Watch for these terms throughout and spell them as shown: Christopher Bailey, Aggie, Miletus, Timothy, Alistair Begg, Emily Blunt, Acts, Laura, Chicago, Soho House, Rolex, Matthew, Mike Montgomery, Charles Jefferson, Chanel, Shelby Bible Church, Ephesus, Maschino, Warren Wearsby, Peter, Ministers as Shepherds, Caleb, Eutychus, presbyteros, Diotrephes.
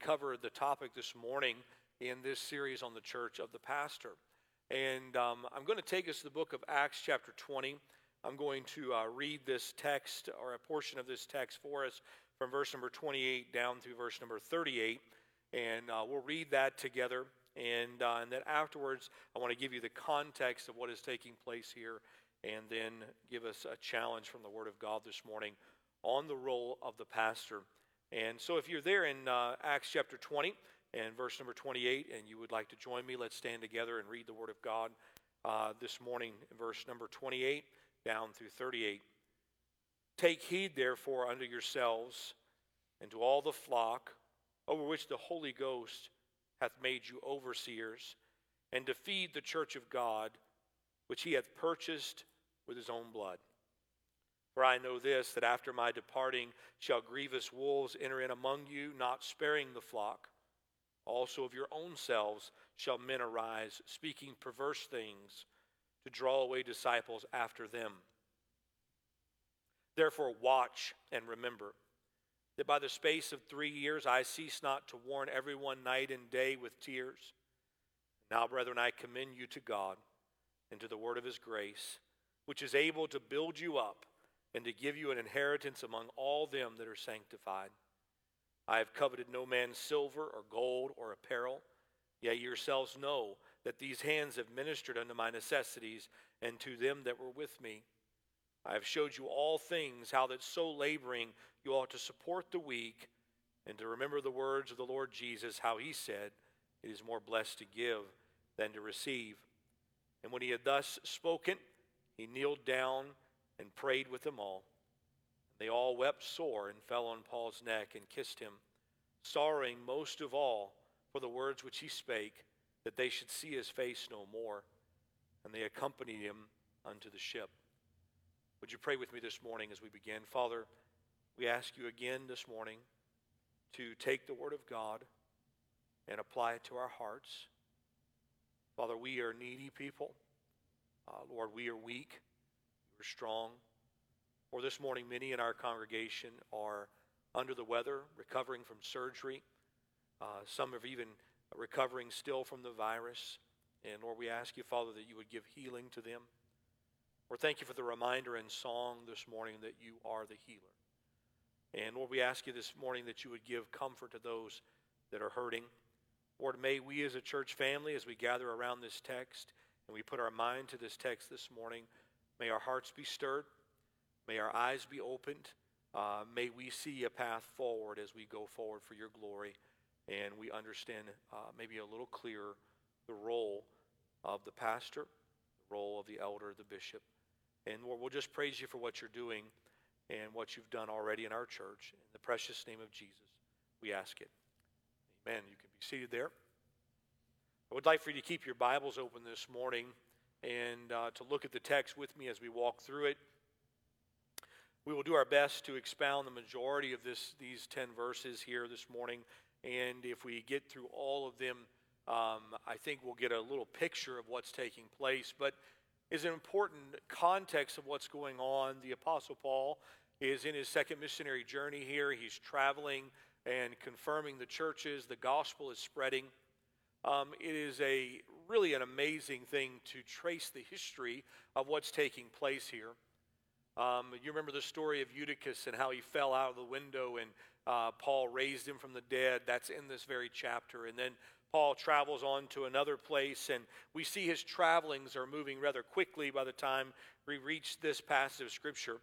cover the topic this morning in this series on the Church of the Pastor. And I'm going to take us to the book of Acts chapter 20. I'm going to read this text, or a portion of this text for us, from verse number 28 down through verse number 38. And we'll read that together. And then afterwards, I want to give you the context of what is taking place here, and then give us a challenge from the Word of God this morning on the role of the pastor. And so if you're there in Acts chapter 20 and verse number 28, and you would like to join me, let's stand together and read the Word of God this morning, verse number 28 down through 38. "Take heed, therefore, unto yourselves and to all the flock, over which the Holy Ghost hath made you overseers, and to feed the church of God, which he hath purchased with his own blood. For I know this, that after my departing shall grievous wolves enter in among you, not sparing the flock. Also of your own selves shall men arise, speaking perverse things, to draw away disciples after them. Therefore watch and remember, that by the space of 3 years I cease not to warn everyone night and day with tears. Now, brethren, I commend you to God, and to the word of his grace, which is able to build you up and to give you an inheritance among all them that are sanctified. I have coveted no man's silver or gold or apparel, yea, yourselves know that these hands have ministered unto my necessities and to them that were with me. I have showed you all things, how that so laboring you ought to support the weak, and to remember the words of the Lord Jesus, how he said, it is more blessed to give than to receive. And when he had thus spoken, he kneeled down and prayed with them all. They all wept sore and fell on Paul's neck and kissed him, sorrowing most of all for the words which he spake, that they should see his face no more. And they accompanied him unto the ship." Would you pray with me this morning as we begin? Father, we ask you again this morning to take the word of God and apply it to our hearts. Father, we are needy people. Lord, we are weak. You are strong. For this morning, many in our congregation are under the weather, recovering from surgery. Some are even recovering still from the virus. And Lord, we ask you, Father, that you would give healing to them. Lord, thank you for the reminder in song this morning that you are the healer. And Lord, we ask you this morning that you would give comfort to those that are hurting. Lord, may we as a church family, as we gather around this text and we put our mind to this text this morning, may our hearts be stirred, may our eyes be opened, may we see a path forward as we go forward for your glory, and we understand maybe a little clearer the role of the pastor, the role of the elder, the bishop. And Lord, we'll just praise you for what you're doing and what you've done already in our church. In the precious name of Jesus, we ask it. Amen. You can be seated there. I would like for you to keep your Bibles open this morning and to look at the text with me as we walk through it. We will do our best to expound the majority of these 10 verses here this morning, and if we get through all of them, I think we'll get a little picture of what's taking place. But it's an important context of what's going on. The Apostle Paul is in his second missionary journey here. He's traveling and confirming the churches. The gospel is spreading. It is really an amazing thing to trace the history of what's taking place here. You remember the story of Eutychus and how he fell out of the window, and Paul raised him from the dead. That's in this very chapter. And then Paul travels on to another place, and we see his travelings are moving rather quickly by the time we reach this passage of Scripture.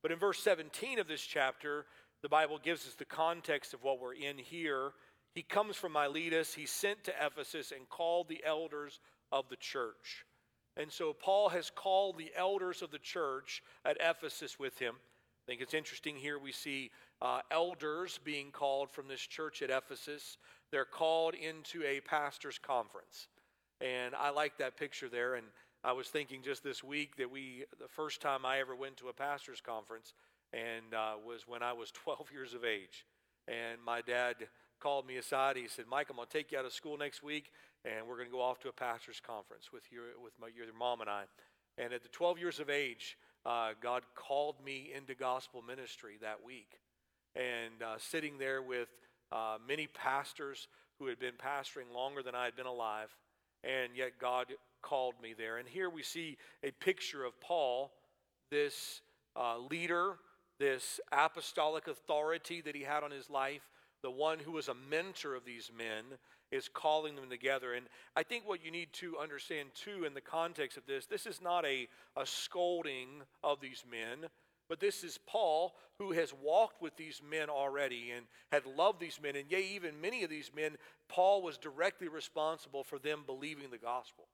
But in verse 17 of this chapter, the Bible gives us the context of what we're in here. He comes from Miletus. He's sent to Ephesus and called the elders of the church. And so Paul has called the elders of the church at Ephesus with him. I think it's interesting here we see elders being called from this church at Ephesus. They're called into a pastor's conference. And I like that picture there. And I was thinking just this week that the first time I ever went to a pastor's conference, and was when I was 12 years of age. And my dad called me aside. He said, "Mike, I'm going to take you out of school next week, and we're going to go off to a pastor's conference with your mom and I." And at the 12 years of age, God called me into gospel ministry that week. And sitting there with many pastors who had been pastoring longer than I had been alive, and yet God called me there. And here we see a picture of Paul, this leader, this apostolic authority that he had on his life, the one who was a mentor of these men, is calling them together. And I think what you need to understand, too, in the context of this is not a scolding of these men, but this is Paul, who has walked with these men already and had loved these men. And yea, even many of these men, Paul was directly responsible for them believing the gospel.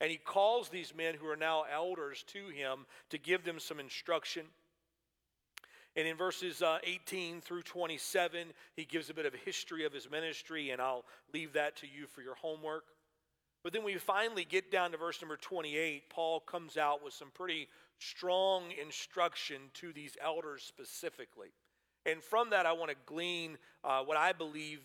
And he calls these men who are now elders to him to give them some instruction. And in verses 18 through 27, he gives a bit of a history of his ministry, and I'll leave that to you for your homework. But then we finally get down to verse number 28. Paul comes out with some pretty strong instruction to these elders specifically. And from that, I want to glean what I believe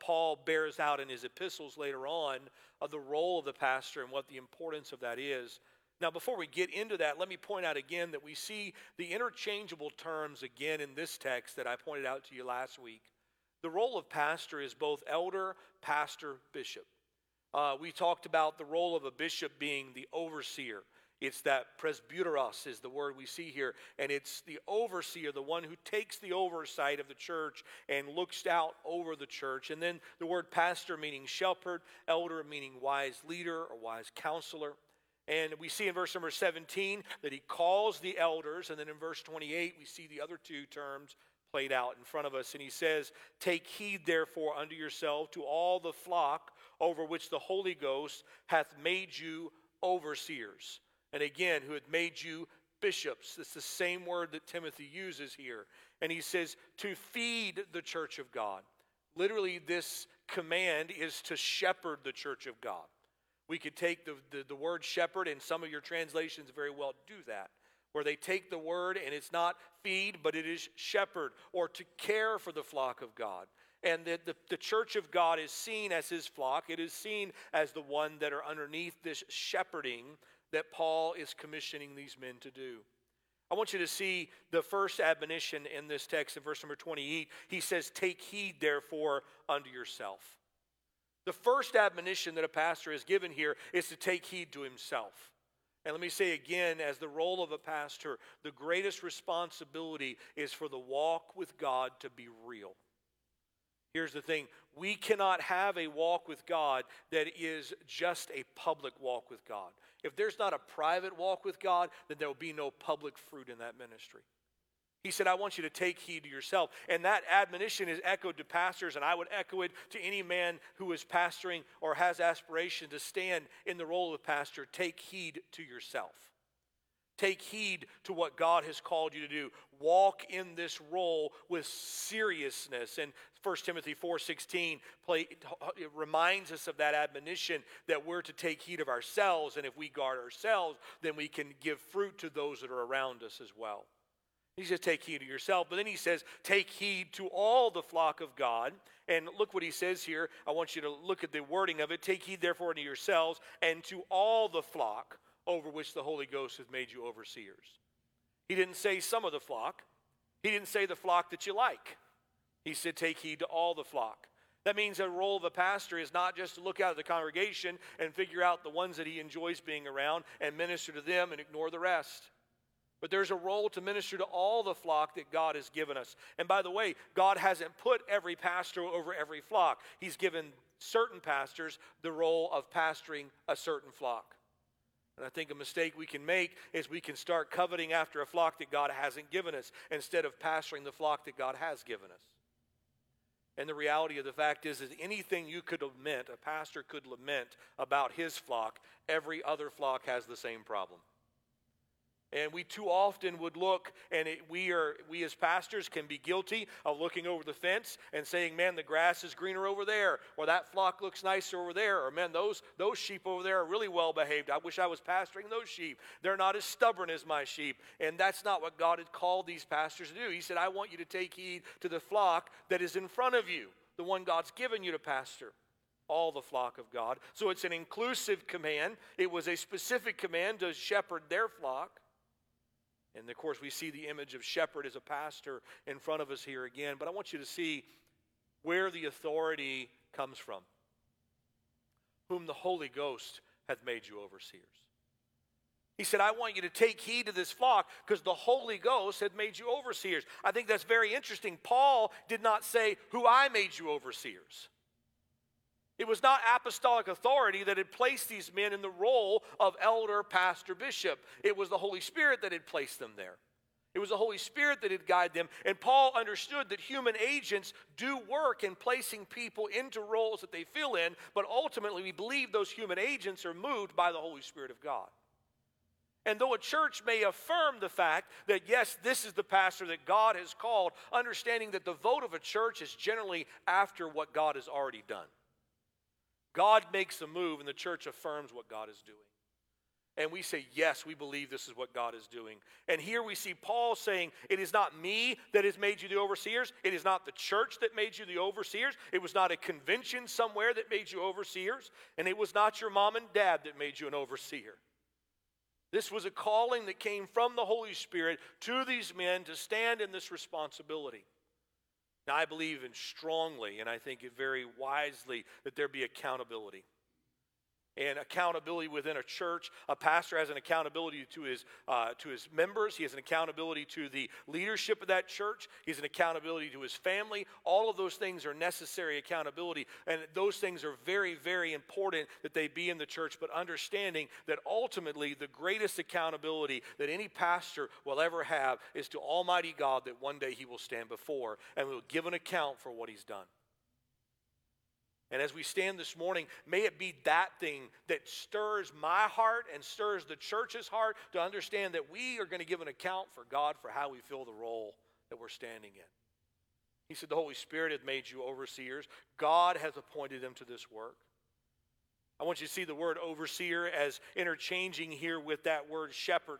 Paul bears out in his epistles later on of the role of the pastor and what the importance of that is. Now, before we get into that, let me point out again that we see the interchangeable terms again in this text that I pointed out to you last week. The role of pastor is both elder, pastor, bishop. We talked about the role of a bishop being the overseer. It's that presbyteros is the word we see here, and it's the overseer, the one who takes the oversight of the church and looks out over the church. And then the word pastor meaning shepherd, elder meaning wise leader or wise counselor. And we see in verse number 17 that he calls the elders, and then in verse 28 we see the other two terms played out in front of us. And he says, "Take heed therefore unto yourself to all the flock over which the Holy Ghost hath made you overseers." And again, who hath made you bishops. That's the same word that Timothy uses here. And he says, to feed the church of God. Literally, this command is to shepherd the church of God. We could take the word shepherd, and some of your translations very well do that, where they take the word and it's not feed, but it is shepherd, or to care for the flock of God. And the church of God is seen as his flock. It is seen as the one that are underneath this shepherding that Paul is commissioning these men to do. I want you to see the first admonition in this text in verse number 28. He says, "Take heed, therefore, unto yourself." The first admonition that a pastor is given here is to take heed to himself. And let me say again, as the role of a pastor, the greatest responsibility is for the walk with God to be real. Here's the thing. We cannot have a walk with God that is just a public walk with God. If there's not a private walk with God, then there will be no public fruit in that ministry. He said, I want you to take heed to yourself. And that admonition is echoed to pastors, and I would echo it to any man who is pastoring or has aspiration to stand in the role of pastor. Take heed to yourself. Take heed to what God has called you to do. Walk in this role with seriousness. And 1 Timothy 4:16 reminds us of that admonition that we're to take heed of ourselves. And if we guard ourselves, then we can give fruit to those that are around us as well. He says, take heed to yourself. But then he says, take heed to all the flock of God. And look what he says here. I want you to look at the wording of it. Take heed, therefore, unto yourselves and to all the flock over which the Holy Ghost hath made you overseers. He didn't say some of the flock. He didn't say the flock that you like. He said, take heed to all the flock. That means the role of a pastor is not just to look out at the congregation and figure out the ones that he enjoys being around and minister to them and ignore the rest. But there's a role to minister to all the flock that God has given us. And by the way, God hasn't put every pastor over every flock. He's given certain pastors the role of pastoring a certain flock. And I think a mistake we can make is we can start coveting after a flock that God hasn't given us instead of pastoring the flock that God has given us. And the reality of the fact is anything you could lament, a pastor could lament about his flock, every other flock has the same problem. And we too often would look, and we as pastors can be guilty of looking over the fence and saying, man, the grass is greener over there, or that flock looks nicer over there, or man, those sheep over there are really well behaved. I wish I was pastoring those sheep. They're not as stubborn as my sheep. And that's not what God had called these pastors to do. He said, I want you to take heed to the flock that is in front of you, the one God's given you to pastor. All the flock of God. So it's an inclusive command. It was a specific command to shepherd their flock. And, of course, we see the image of shepherd as a pastor in front of us here again. But I want you to see where the authority comes from. Whom the Holy Ghost hath made you overseers. He said, I want you to take heed to this flock because the Holy Ghost hath made you overseers. I think that's very interesting. Paul did not say, who I made you overseers. It was not apostolic authority that had placed these men in the role of elder, pastor, bishop. It was the Holy Spirit that had placed them there. It was the Holy Spirit that had guided them. And Paul understood that human agents do work in placing people into roles that they fill in, but ultimately we believe those human agents are moved by the Holy Spirit of God. And though a church may affirm the fact that, yes, this is the pastor that God has called, understanding that the vote of a church is generally after what God has already done. God makes a move and the church affirms what God is doing. And we say, yes, we believe this is what God is doing. And here we see Paul saying, it is not me that has made you the overseers. It is not the church that made you the overseers. It was not a convention somewhere that made you overseers. And it was not your mom and dad that made you an overseer. This was a calling that came from the Holy Spirit to these men to stand in this responsibility. Now, I believe in strongly, and I think it very wisely, that there be accountability. And accountability within a church. A pastor has an accountability to his members. He has an accountability to the leadership of that church. He has an accountability to his family. All of those things are necessary accountability. And those things are very, very important that they be in the church. But understanding that ultimately the greatest accountability that any pastor will ever have is to Almighty God, that one day he will stand before and will give an account for what he's done. And as we stand this morning, may it be that thing that stirs my heart and stirs the church's heart to understand that we are going to give an account for God for how we fill the role that we're standing in. He said, the Holy Spirit hath made you overseers. God hath appointed them to this work. I want you to see the word overseer as interchanging here with that word shepherd.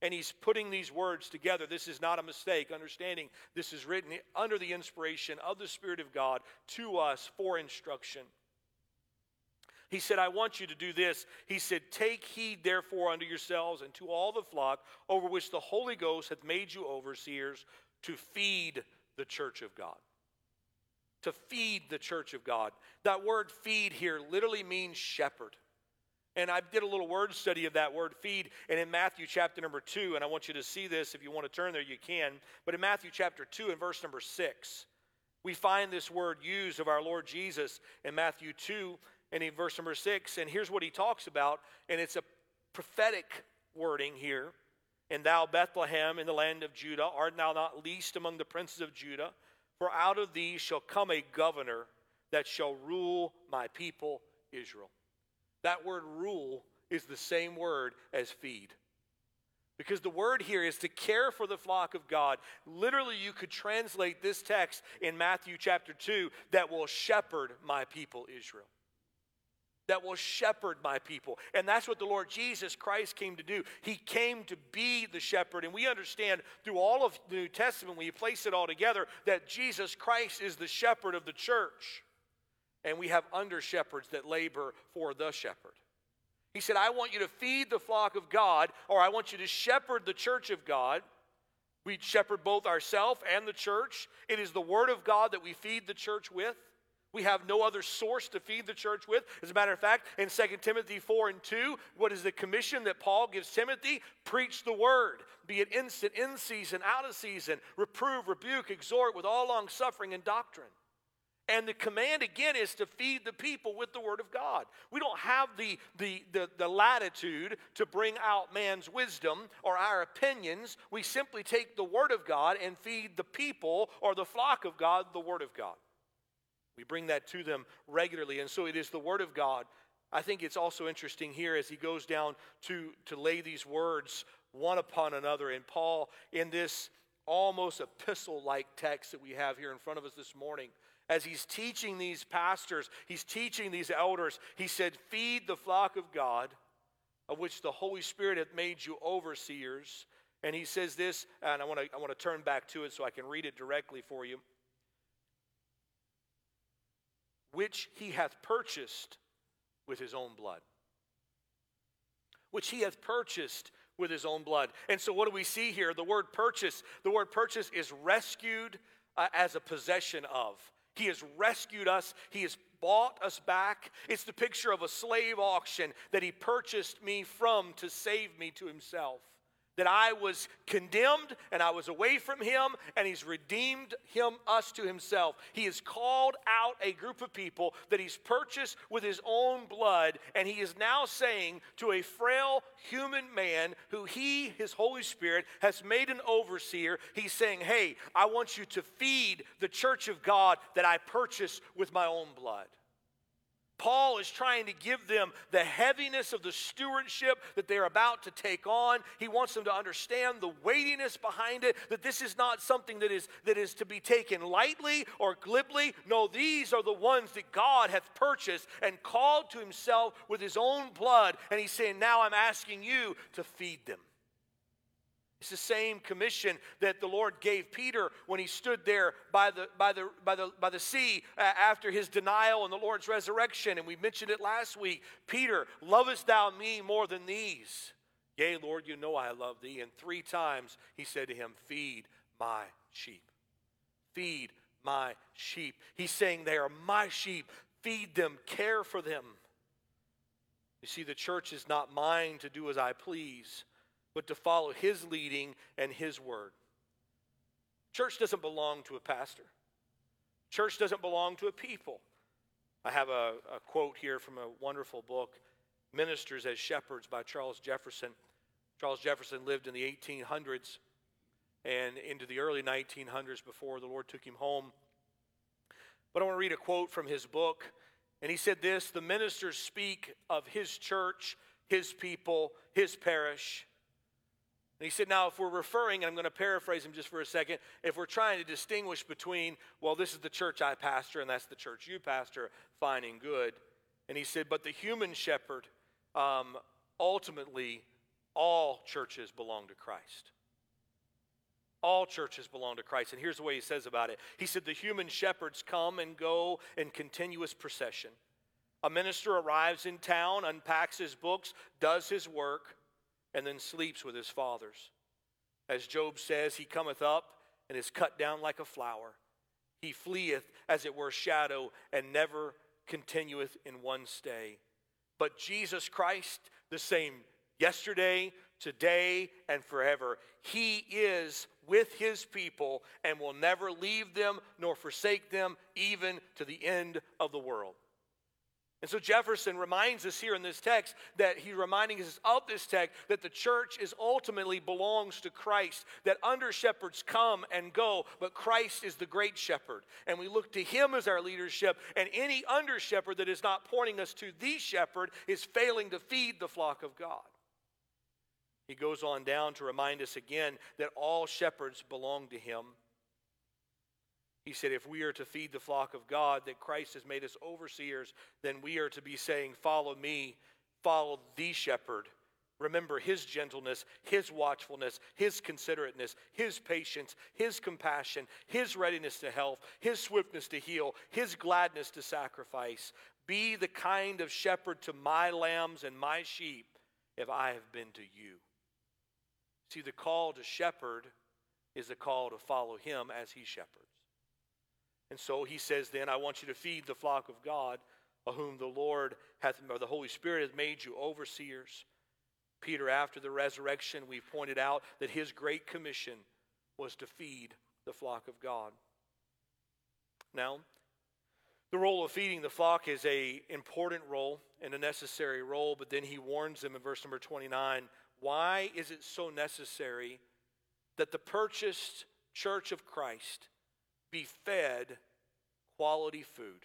And he's putting these words together. This is not a mistake. Understanding this is written under the inspiration of the Spirit of God to us for instruction. He said, I want you to do this. He said, take heed therefore unto yourselves and to all the flock over which the Holy Ghost hath made you overseers to feed the church of God. To feed the church of God. That word feed here literally means shepherd. And I did a little word study of that word feed, and in Matthew chapter number 2, and I want you to see this. If you want to turn there, you can. But in Matthew chapter 2 and verse number 6, we find this word used of our Lord Jesus in Matthew 2 and in verse number 6. And here's what he talks about, and it's a prophetic wording here. And thou, Bethlehem, in the land of Judah, art thou not least among the princes of Judah? For out of thee shall come a governor that shall rule my people Israel. That word rule is the same word as feed. Because the word here is to care for the flock of God. Literally, you could translate this text in Matthew chapter 2, that will shepherd my people Israel. That will shepherd my people. And that's what the Lord Jesus Christ came to do. He came to be the shepherd. And we understand through all of the New Testament, when you place it all together, that Jesus Christ is the shepherd of the church. And we have under-shepherds that labor for the shepherd. He said, I want you to feed the flock of God, or I want you to shepherd the church of God. We shepherd both ourselves and the church. It is the word of God that we feed the church with. We have no other source to feed the church with. As a matter of fact, in 2 Timothy 4 and 2, what is the commission that Paul gives Timothy? Preach the word, be it instant, in season, out of season, reprove, rebuke, exhort with all long suffering and doctrine. And the command, again, is to feed the people with the word of God. We don't have the latitude to bring out man's wisdom or our opinions. We simply take the word of God and feed the people or the flock of God the word of God. We bring that to them regularly, and so it is the word of God. I think it's also interesting here as he goes down to lay these words one upon another. And Paul, in this almost epistle-like text that we have here in front of us this morning, as he's teaching these pastors, he's teaching these elders, he said, feed the flock of God, of which the Holy Spirit hath made you overseers. And he says this, and I want to turn back to it so I can read it directly for you. Which he hath purchased with his own blood. Which he hath purchased with his own blood. And so what do we see here? The word purchase is rescued as a possession of. He has rescued us. He has bought us back. It's the picture of a slave auction that he purchased me from to save me to himself. That I was condemned and I was away from him, and he's redeemed us to himself. He has called out a group of people that he's purchased with his own blood, and he is now saying to a frail human man who he, his Holy Spirit, has made an overseer, he's saying, hey, I want you to feed the church of God that I purchased with my own blood. Paul is trying to give them the heaviness of the stewardship that they're about to take on. He wants them to understand the weightiness behind it, that this is not something that is to be taken lightly or glibly. No, these are the ones that God hath purchased and called to himself with his own blood. And he's saying, now I'm asking you to feed them. It's the same commission that the Lord gave Peter when he stood there by the sea after his denial and the Lord's resurrection. And we mentioned it last week. Peter, lovest thou me more than these? Yea, Lord, you know I love thee. And 3 times he said to him, feed my sheep. Feed my sheep. He's saying they are my sheep. Feed them. Care for them. You see, the church is not mine to do as I please, but to follow his leading and his word. Church doesn't belong to a pastor. Church doesn't belong to a people. I have a quote here from a wonderful book, Ministers as Shepherds by Charles Jefferson. Charles Jefferson lived in the 1800s and into the early 1900s before the Lord took him home. But I want to read a quote from his book. And he said this, the ministers speak of his church, his people, his parish. And he said, now, if we're referring, and I'm going to paraphrase him just for a second, if we're trying to distinguish between, well, this is the church I pastor and that's the church you pastor, fine and good. And he said, but the human shepherd, ultimately, all churches belong to Christ. All churches belong to Christ. And here's the way he says about it. He said, the human shepherds come and go in continuous procession. A minister arrives in town, unpacks his books, does his work, and then sleeps with his fathers. As Job says, he cometh up and is cut down like a flower. He fleeth as it were shadow and never continueth in one stay. But Jesus Christ, the same yesterday, today, and forever, he is with his people and will never leave them nor forsake them even to the end of the world. And so Jefferson reminds us here in this text that he's reminding us of this text that the church is ultimately belongs to Christ, that under shepherds come and go, but Christ is the great shepherd. And we look to him as our leadership, and any under shepherd that is not pointing us to the shepherd is failing to feed the flock of God. He goes on down to remind us again that all shepherds belong to him. He said, if we are to feed the flock of God that Christ has made us overseers, then we are to be saying, follow me, follow the shepherd. Remember his gentleness, his watchfulness, his considerateness, his patience, his compassion, his readiness to help, his swiftness to heal, his gladness to sacrifice. Be the kind of shepherd to my lambs and my sheep if I have been to you. See, the call to shepherd is the call to follow him as he shepherds. And so he says then, I want you to feed the flock of God, of whom the Lord hath, or the Holy Spirit hath made you overseers. Peter, after the resurrection, we pointed out that his great commission was to feed the flock of God. Now, the role of feeding the flock is an important role and a necessary role, but then he warns them in verse number 29, why is it so necessary that the purchased church of Christ be fed quality food?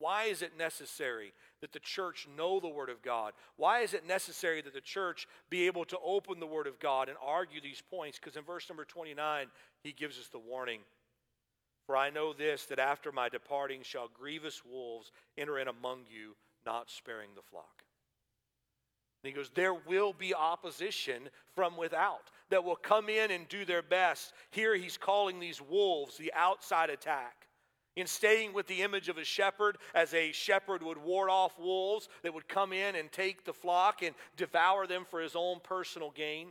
Why is it necessary that the church know the Word of God? Why is it necessary that the church be able to open the Word of God and argue these points? Because in verse number 29, he gives us the warning. For I know this, that after my departing shall grievous wolves enter in among you, not sparing the flock. And he goes, there will be opposition from without that will come in and do their best. Here he's calling these wolves the outside attack. In staying with the image of a shepherd, as a shepherd would ward off wolves that would come in and take the flock and devour them for his own personal gain,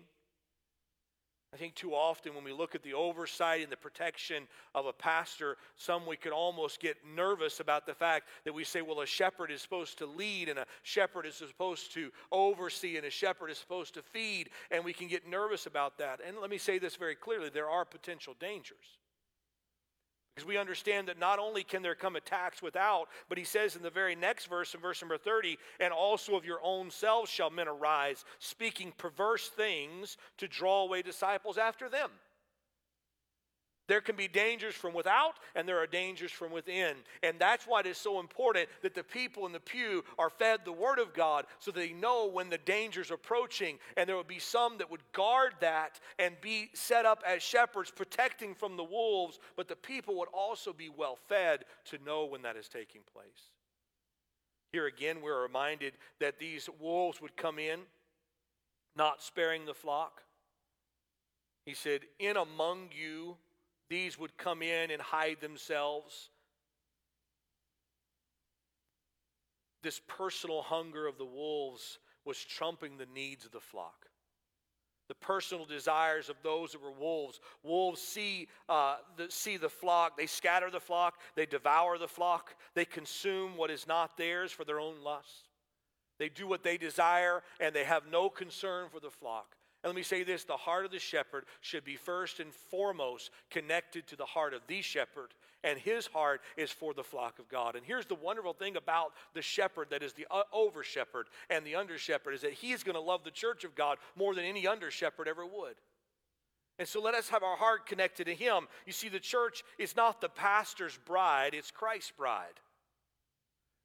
I think too often when we look at the oversight and the protection of a pastor, we could almost get nervous about the fact that we say, well, a shepherd is supposed to lead, and a shepherd is supposed to oversee, and a shepherd is supposed to feed, and we can get nervous about that. And let me say this very clearly, there are potential dangers. Because we understand that not only can there come attacks without, but he says in the very next verse, in verse number 30, and also of your own selves shall men arise, speaking perverse things to draw away disciples after them. There can be dangers from without, and there are dangers from within. And that's why it is so important that the people in the pew are fed the Word of God so they know when the danger's approaching. And there would be some that would guard that and be set up as shepherds protecting from the wolves, but the people would also be well fed to know when that is taking place. Here again, we're reminded that these wolves would come in, not sparing the flock. He said, in among you, these would come in and hide themselves. This personal hunger of the wolves was trumping the needs of the flock. The personal desires of those that were wolves. Wolves see the flock. They scatter the flock. They devour the flock. They consume what is not theirs for their own lust. They do what they desire, and they have no concern for the flock. And let me say this, the heart of the shepherd should be first and foremost connected to the heart of the shepherd, and his heart is for the flock of God. And here's the wonderful thing about the shepherd that is the over-shepherd and the under-shepherd, is that he's going to love the church of God more than any under-shepherd ever would. And so let us have our heart connected to him. You see, the church is not the pastor's bride, it's Christ's bride.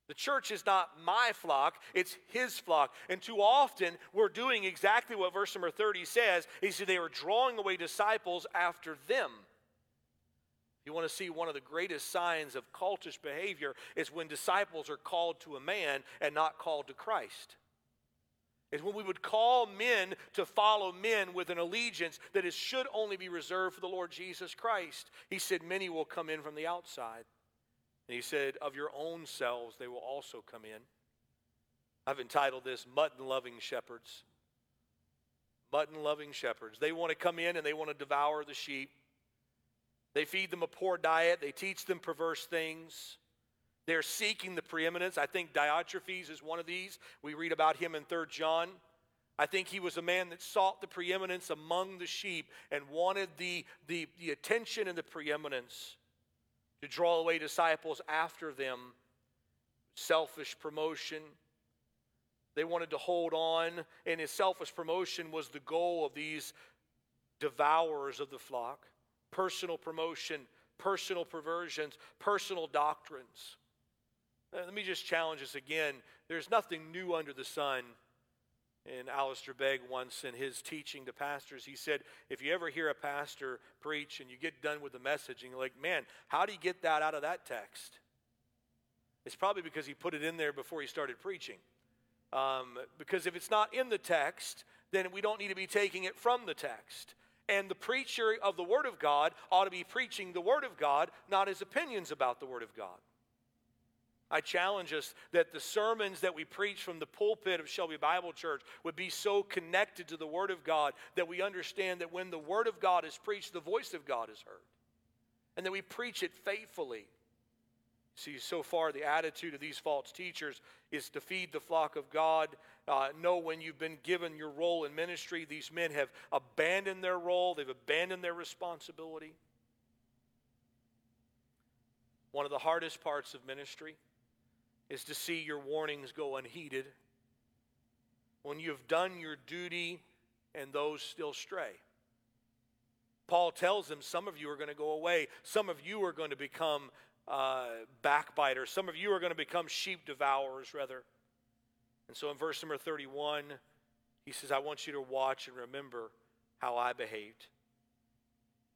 The church is not my flock, it's his flock. And too often, we're doing exactly what verse number 30 says. He said they were drawing away disciples after them. You want to see one of the greatest signs of cultish behavior is when disciples are called to a man and not called to Christ. It's when we would call men to follow men with an allegiance that it should only be reserved for the Lord Jesus Christ. He said many will come in from the outside. And he said, of your own selves they will also come in. I've entitled this, mutton-loving shepherds. Mutton-loving shepherds. They want to come in and they want to devour the sheep. They feed them a poor diet. They teach them perverse things. They're seeking the preeminence. I think Diotrephes is one of these. We read about him in 3 John. I think he was a man that sought the preeminence among the sheep and wanted the attention and the preeminence, to draw away disciples after them, selfish promotion. They wanted to hold on, and his selfish promotion was the goal of these devourers of the flock. Personal promotion, personal perversions, personal doctrines. Let me just challenge this again. There's nothing new under the sun. And Alistair Begg once in his teaching to pastors, he said, if you ever hear a pastor preach and you get done with the message and you're like, man, how do you get that out of that text? It's probably because he put it in there before he started preaching. Because if it's not in the text, then we don't need to be taking it from the text. And the preacher of the Word of God ought to be preaching the Word of God, not his opinions about the Word of God. I challenge us that the sermons that we preach from the pulpit of Shelby Bible Church would be so connected to the Word of God that we understand that when the Word of God is preached, the voice of God is heard, and that we preach it faithfully. See, so far the attitude of these false teachers is to feed the flock of God. Know when you've been given your role in ministry. These men have abandoned their role. They've abandoned their responsibility. One of the hardest parts of ministry is to see your warnings go unheeded when you've done your duty and those still stray. Paul tells them, some of you are going to go away. Some of you are going to become backbiters. Some of you are going to become sheep devourers, rather. And so in verse number 31, he says, I want you to watch and remember how I behaved.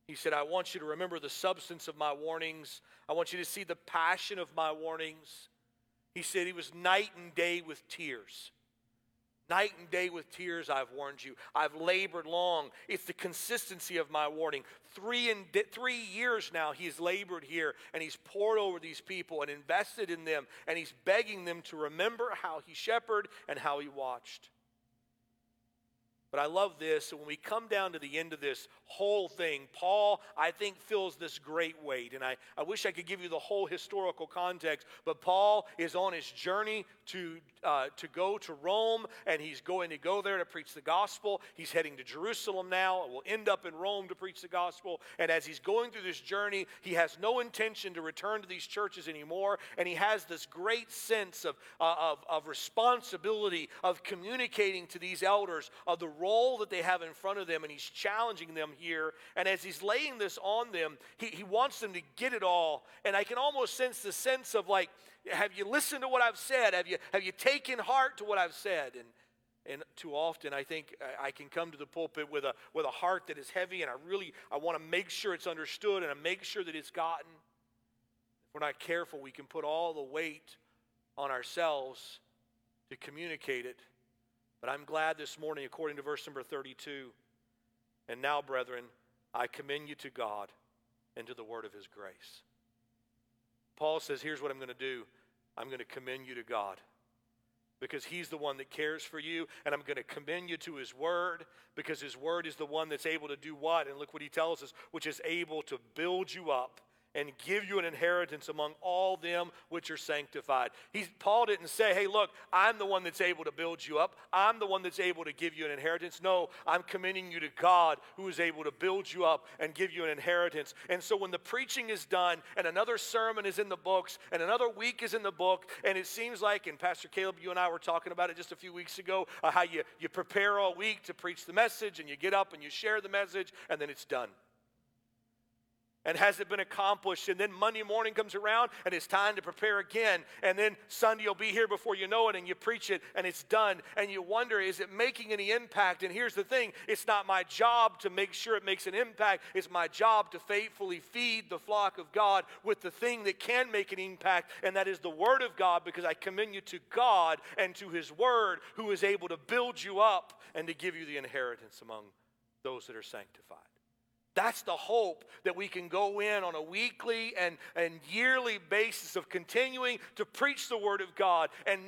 He said, I want you to remember the substance of my warnings. I want you to see the passion of my warnings. He said, he was night and day with tears. Night and day with tears I've warned you. I've labored long. It's the consistency of my warning. 3 years now he's labored here, and he's poured over these people and invested in them, and he's begging them to remember how he shepherded and how he watched. But I love this. When we come down to the end of this whole thing, Paul, I think, feels this great weight. And I wish I could give you the whole historical context, but Paul is on his journey to go to Rome, and he's going to go there to preach the gospel. He's heading to Jerusalem now. We'll end up in Rome to preach the gospel. And as he's going through this journey, he has no intention to return to these churches anymore, and he has this great sense of responsibility, of communicating to these elders of the role that they have in front of them, and he's challenging them here. And as he's laying this on them, he wants them to get it all. And I can almost sense the sense of like, have you listened to what I've said? Have you taken heart to what I've said? And too often I think I can come to the pulpit with a heart that is heavy, and I want to make sure it's understood, and I make sure that it's gotten. If we're not careful, we can put all the weight on ourselves to communicate it. But I'm glad this morning, according to verse number 32, and now, brethren, I commend you to God and to the word of his grace. Paul says, here's what I'm going to do. I'm going to commend you to God, because he's the one that cares for you, and I'm going to commend you to his word, because his word is the one that's able to do what? And look what he tells us, which is able to build you up and give you an inheritance among all them which are sanctified. Paul didn't say, hey, look, I'm the one that's able to build you up. I'm the one that's able to give you an inheritance. No, I'm commending you to God, who is able to build you up and give you an inheritance. And so when the preaching is done, and another sermon is in the books, and another week is in the book, and it seems like, and Pastor Caleb, you and I were talking about it just a few weeks ago, how you prepare all week to preach the message, and you get up and you share the message, and then it's done. And has it been accomplished? And then Monday morning comes around, and it's time to prepare again. And then Sunday will be here before you know it, and you preach it, and it's done. And you wonder, is it making any impact? And here's the thing. It's not my job to make sure it makes an impact. It's my job to faithfully feed the flock of God with the thing that can make an impact, and that is the word of God, because I commend you to God and to his word, who is able to build you up and to give you the inheritance among those that are sanctified. That's the hope that we can go in on a weekly and yearly basis of continuing to preach the word of God, and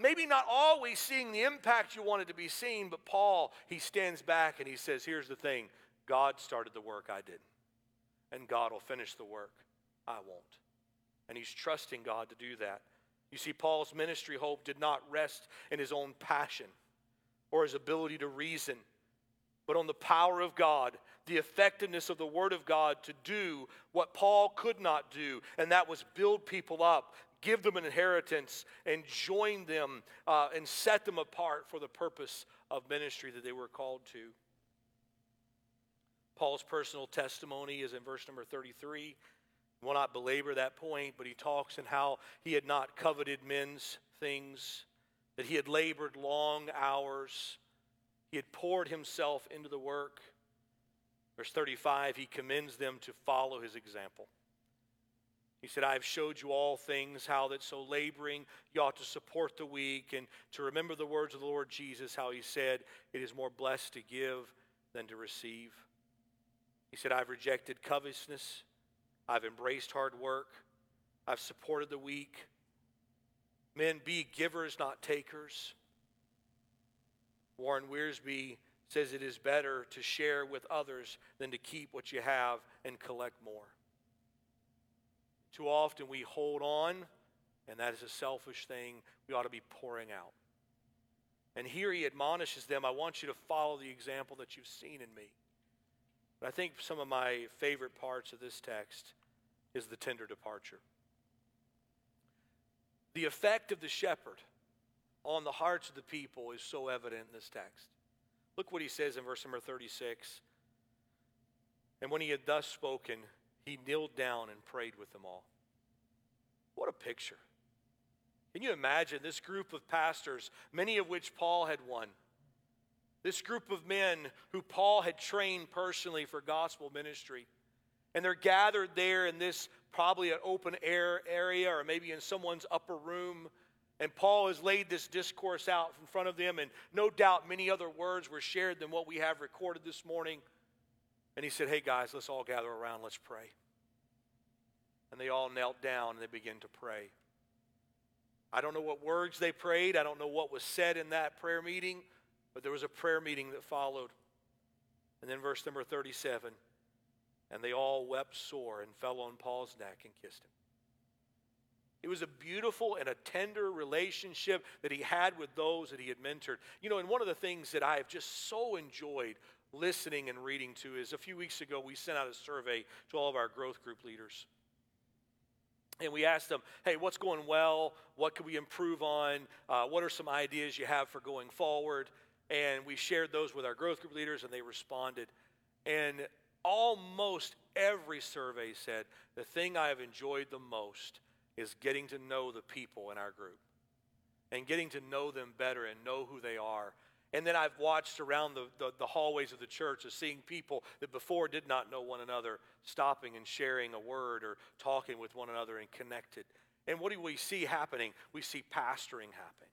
maybe not always seeing the impact you want it to be seen, but Paul, he stands back and he says, here's the thing, God started the work, I didn't. And God will finish the work, I won't. And he's trusting God to do that. You see, Paul's ministry hope did not rest in his own passion or his ability to reason, but on the power of God, the effectiveness of the word of God to do what Paul could not do, and that was build people up, give them an inheritance, and join them and set them apart for the purpose of ministry that they were called to. Paul's personal testimony is in verse number 33. We'll not belabor that point, but he talks in how he had not coveted men's things, that he had labored long hours, he had poured himself into the work. Verse 35, he commends them to follow his example. He said, I have showed you all things, how that so laboring you ought to support the weak, and to remember the words of the Lord Jesus, how he said, it is more blessed to give than to receive. He said, I've rejected covetousness. I've embraced hard work. I've supported the weak. Men, be givers, not takers. Warren Wearsby says it is better to share with others than to keep what you have and collect more. Too often we hold on, and that is a selfish thing. We ought to be pouring out. And here he admonishes them, I want you to follow the example that you've seen in me. But I think some of my favorite parts of this text is the tender departure. The effect of the shepherd on the hearts of the people is so evident in this text. Look what he says in verse number 36. And when he had thus spoken, he kneeled down and prayed with them all. What a picture. Can you imagine this group of pastors, many of which Paul had won? This group of men who Paul had trained personally for gospel ministry. And they're gathered there in this probably an open air area, or maybe in someone's upper room. And Paul has laid this discourse out in front of them, and no doubt many other words were shared than what we have recorded this morning. And he said, hey guys, let's all gather around, let's pray. And they all knelt down and they began to pray. I don't know what words they prayed. I don't know what was said in that prayer meeting. But there was a prayer meeting that followed. And then verse number 37, and they all wept sore and fell on Paul's neck and kissed him. It was a beautiful and a tender relationship that he had with those that he had mentored. You know, and one of the things that I have just so enjoyed listening and reading to is a few weeks ago we sent out a survey to all of our growth group leaders. And we asked them, hey, what's going well? What can we improve on? What are some ideas you have for going forward? And we shared those with our growth group leaders, and they responded. And almost every survey said, the thing I have enjoyed the most is getting to know the people in our group and getting to know them better and know who they are. And then I've watched around the hallways of the church as seeing people that before did not know one another stopping and sharing a word or talking with one another and connected. And what do we see happening? We see pastoring happening.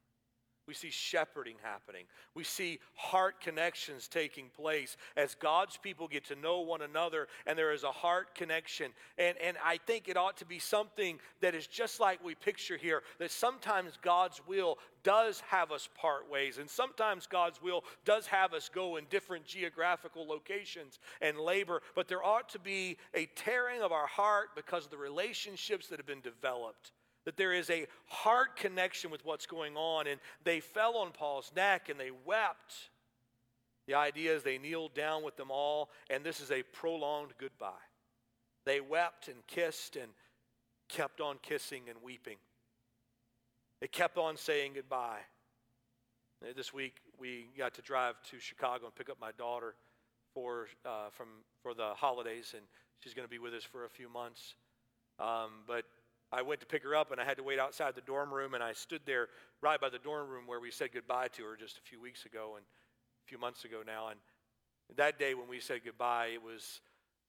We see shepherding happening. We see heart connections taking place as God's people get to know one another, and there is a heart connection. And I think it ought to be something that is just like we picture here, that sometimes God's will does have us part ways, and sometimes God's will does have us go in different geographical locations and labor, but there ought to be a tearing of our heart because of the relationships that have been developed. That there is a heart connection with what's going on. And they fell on Paul's neck and they wept. The idea is they kneeled down with them all, and this is a prolonged goodbye. They wept and kissed and kept on kissing and weeping. They kept on saying goodbye. This week we got to drive to Chicago and pick up my daughter for the holidays, and she's going to be with us for a few months. But I went to pick her up, and I had to wait outside the dorm room, and I stood there right by the dorm room where we said goodbye to her just a few weeks ago and a few months ago now. And that day when we said goodbye, it was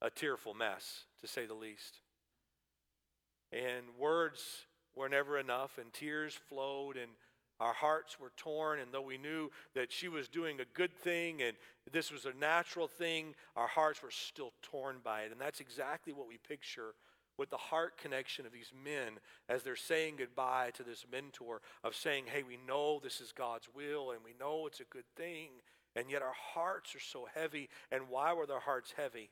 a tearful mess, to say the least. And words were never enough, and tears flowed, and our hearts were torn, and though we knew that she was doing a good thing and this was a natural thing, our hearts were still torn by it. And that's exactly what we picture with the heart connection of these men as they're saying goodbye to this mentor, of saying, hey, we know this is God's will and we know it's a good thing, and yet our hearts are so heavy. And why were their hearts heavy?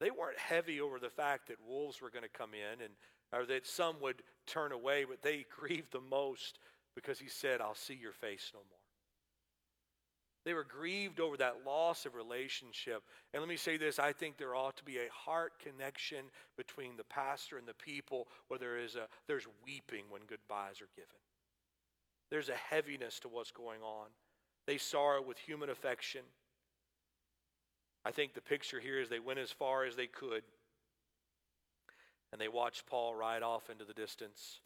They weren't heavy over the fact that wolves were going to come in and or that some would turn away, but they grieved the most because he said, I'll see your face no more. They were grieved over that loss of relationship. And let me say this, I think there ought to be a heart connection between the pastor and the people where there's weeping when goodbyes are given. There's a heaviness to what's going on. They sorrow with human affection. I think the picture here is they went as far as they could, and they watched Paul ride off into the distance.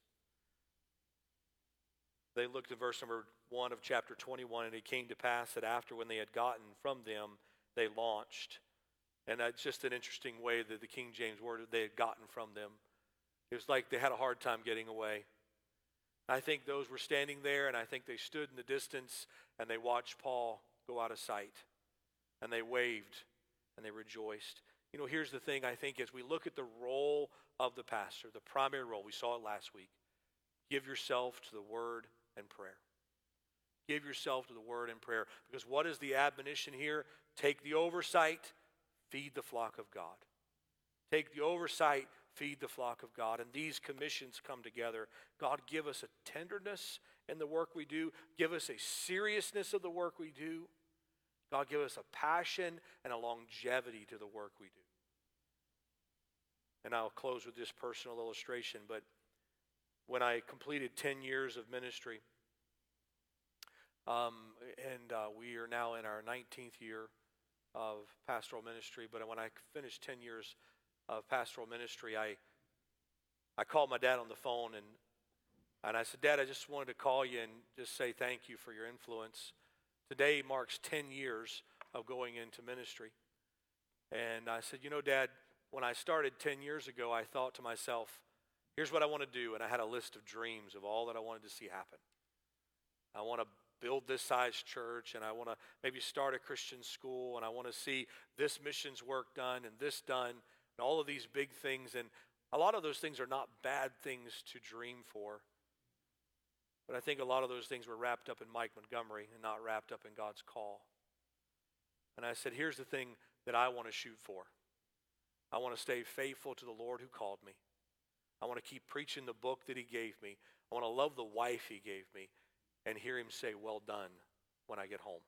They looked at verse number 1 of chapter 21, and it came to pass that after when they had gotten from them, they launched. And that's just an interesting way that the King James word, they had gotten from them. It was like they had a hard time getting away. I think those were standing there, and I think they stood in the distance, and they watched Paul go out of sight. And they waved, and they rejoiced. You know, here's the thing, I think, as we look at the role of the pastor, the primary role, we saw it last week. Give yourself to the word and prayer. Give yourself to the word and prayer. Because what is the admonition here? Take the oversight, feed the flock of God. Take the oversight, feed the flock of God. And these commissions come together. God, give us a tenderness in the work we do. Give us a seriousness of the work we do. God, give us a passion and a longevity to the work we do. And I'll close with this personal illustration, but when I completed 10 years of ministry, and we are now in our 19th year of pastoral ministry, but when I finished 10 years of pastoral ministry, I called my dad on the phone, and I said, Dad, I just wanted to call you and just say thank you for your influence. Today marks 10 years of going into ministry. And I said, you know, Dad, when I started 10 years ago, I thought to myself, here's what I want to do, and I had a list of dreams of all that I wanted to see happen. I want to build this size church, and I want to maybe start a Christian school, and I want to see this missions work done and this done, and all of these big things, and a lot of those things are not bad things to dream for. But I think a lot of those things were wrapped up in Mike Montgomery and not wrapped up in God's call. And I said, here's the thing that I want to shoot for. I want to stay faithful to the Lord who called me. I want to keep preaching the book that he gave me. I want to love the wife he gave me and hear him say, well done, when I get home.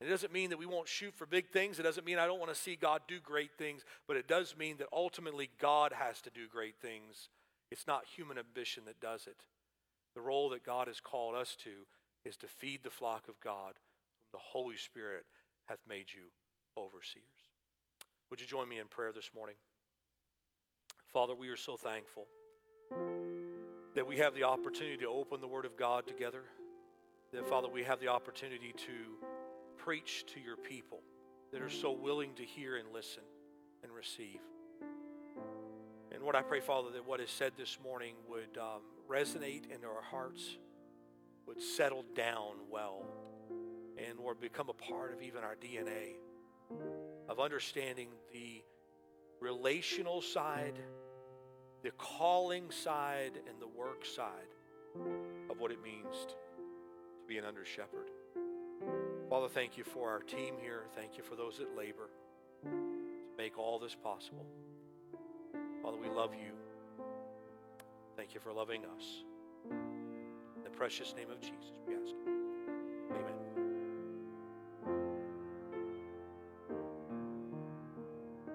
It doesn't mean that we won't shoot for big things. It doesn't mean I don't want to see God do great things, but it does mean that ultimately God has to do great things. It's not human ambition that does it. The role that God has called us to is to feed the flock of God, whom the Holy Spirit hath made you overseers. Would you join me in prayer this morning? Father, we are so thankful that we have the opportunity to open the Word of God together, that, Father, we have the opportunity to preach to your people that are so willing to hear and listen and receive. And Lord, I pray, Father, that what is said this morning would resonate into our hearts, would settle down well, and Lord, become a part of even our DNA of understanding the relational side, the calling side, and the work side of what it means to be an under-shepherd. Father, thank you for our team here. Thank you for those that labor to make all this possible. Father, we love you. Thank you for loving us. In the precious name of Jesus, we ask you.